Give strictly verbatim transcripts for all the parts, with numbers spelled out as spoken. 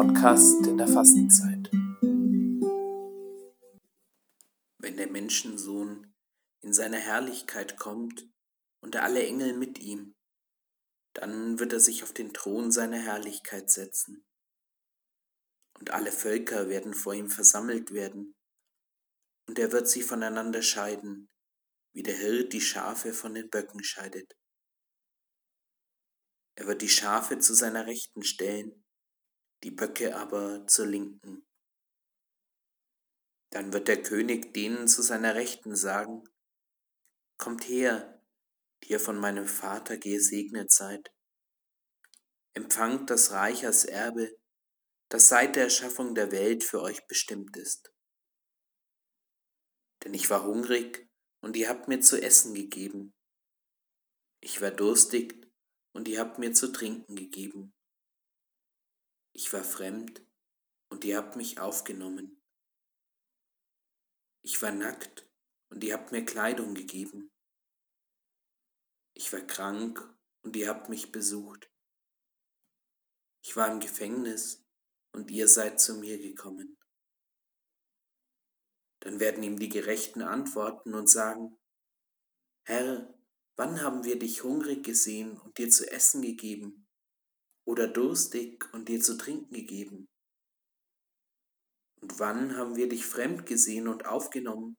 Podcast in der Fastenzeit. Wenn der Menschensohn in seiner Herrlichkeit kommt und alle Engel mit ihm, dann wird er sich auf den Thron seiner Herrlichkeit setzen. Und alle Völker werden vor ihm versammelt werden, und er wird sie voneinander scheiden, wie der Hirt die Schafe von den Böcken scheidet. Er wird die Schafe zu seiner Rechten stellen, die Böcke aber zur Linken. Dann wird der König denen zu seiner Rechten sagen: Kommt her, die ihr von meinem Vater gesegnet seid. Empfangt das Reich als Erbe, das seit der Erschaffung der Welt für euch bestimmt ist. Denn ich war hungrig und ihr habt mir zu essen gegeben. Ich war durstig und ihr habt mir zu trinken gegeben. Ich war fremd und ihr habt mich aufgenommen. Ich war nackt und ihr habt mir Kleidung gegeben. Ich war krank und ihr habt mich besucht. Ich war im Gefängnis und ihr seid zu mir gekommen. Dann werden ihm die Gerechten antworten und sagen: Herr, wann haben wir dich hungrig gesehen und dir zu essen gegeben, oder durstig und dir zu trinken gegeben? Und wann haben wir dich fremd gesehen und aufgenommen,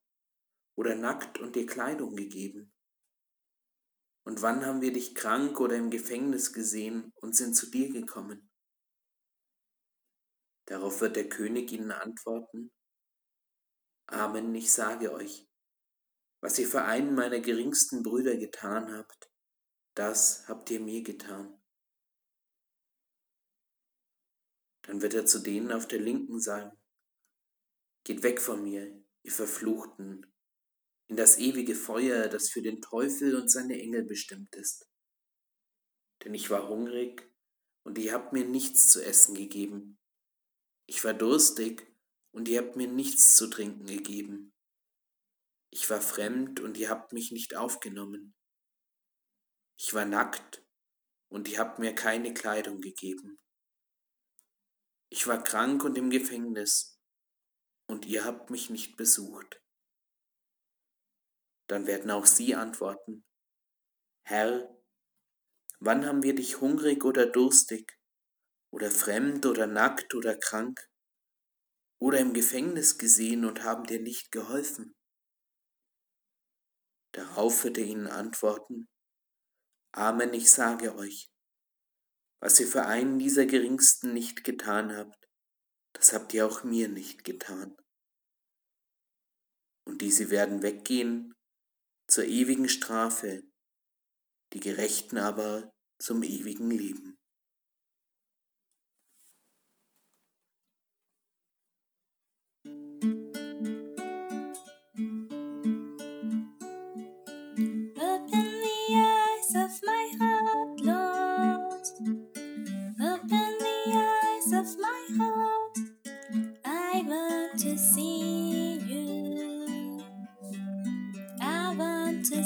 oder nackt und dir Kleidung gegeben? Und wann haben wir dich krank oder im Gefängnis gesehen und sind zu dir gekommen? Darauf wird der König ihnen antworten: Amen, ich sage euch, was ihr für einen meiner geringsten Brüder getan habt, das habt ihr mir getan. Dann wird er zu denen auf der Linken sagen: Geht weg von mir, ihr Verfluchten, in das ewige Feuer, das für den Teufel und seine Engel bestimmt ist. Denn ich war hungrig und ihr habt mir nichts zu essen gegeben. Ich war durstig und ihr habt mir nichts zu trinken gegeben. Ich war fremd und ihr habt mich nicht aufgenommen. Ich war nackt und ihr habt mir keine Kleidung gegeben. Ich war krank und im Gefängnis und ihr habt mich nicht besucht. Dann werden auch sie antworten: Herr, wann haben wir dich hungrig oder durstig, oder fremd oder nackt oder krank oder im Gefängnis gesehen und haben dir nicht geholfen? Darauf wird er ihnen antworten: Amen, ich sage euch, was ihr für einen dieser Geringsten nicht getan habt, das habt ihr auch mir nicht getan. Und diese werden weggehen zur ewigen Strafe, die Gerechten aber zum ewigen Leben. To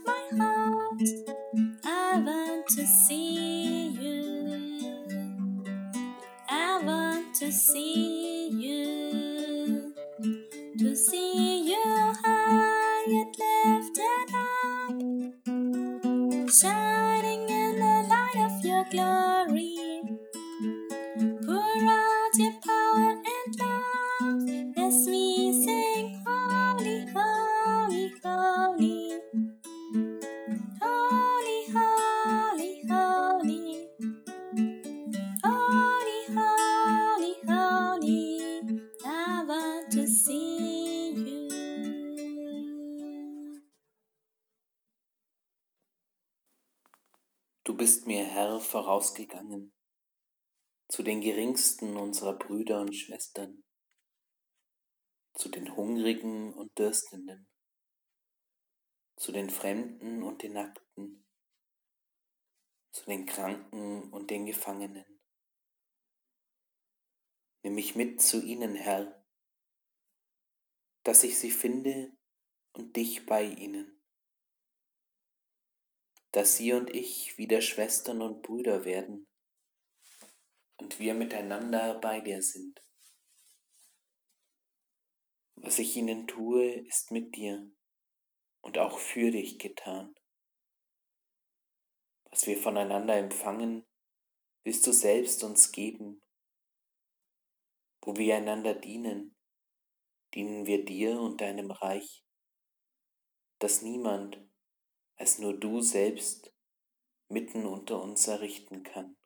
see you, to see you. around your power and love as we sing holy, holy, holy. Holy, holy, holy. Holy, holy, holy. I want to see you. Du bist mir, Herr, vorausgegangen, zu den geringsten unserer Brüder und Schwestern, zu den Hungrigen und Dürstenden, zu den Fremden und den Nackten, zu den Kranken und den Gefangenen. Nimm mich mit zu ihnen, Herr, dass ich sie finde und dich bei ihnen, dass sie und ich wieder Schwestern und Brüder werden, und wir miteinander bei dir sind. Was ich ihnen tue, ist mit dir und auch für dich getan. Was wir voneinander empfangen, willst du selbst uns geben. Wo wir einander dienen, dienen wir dir und deinem Reich, das niemand als nur du selbst mitten unter uns errichten kann.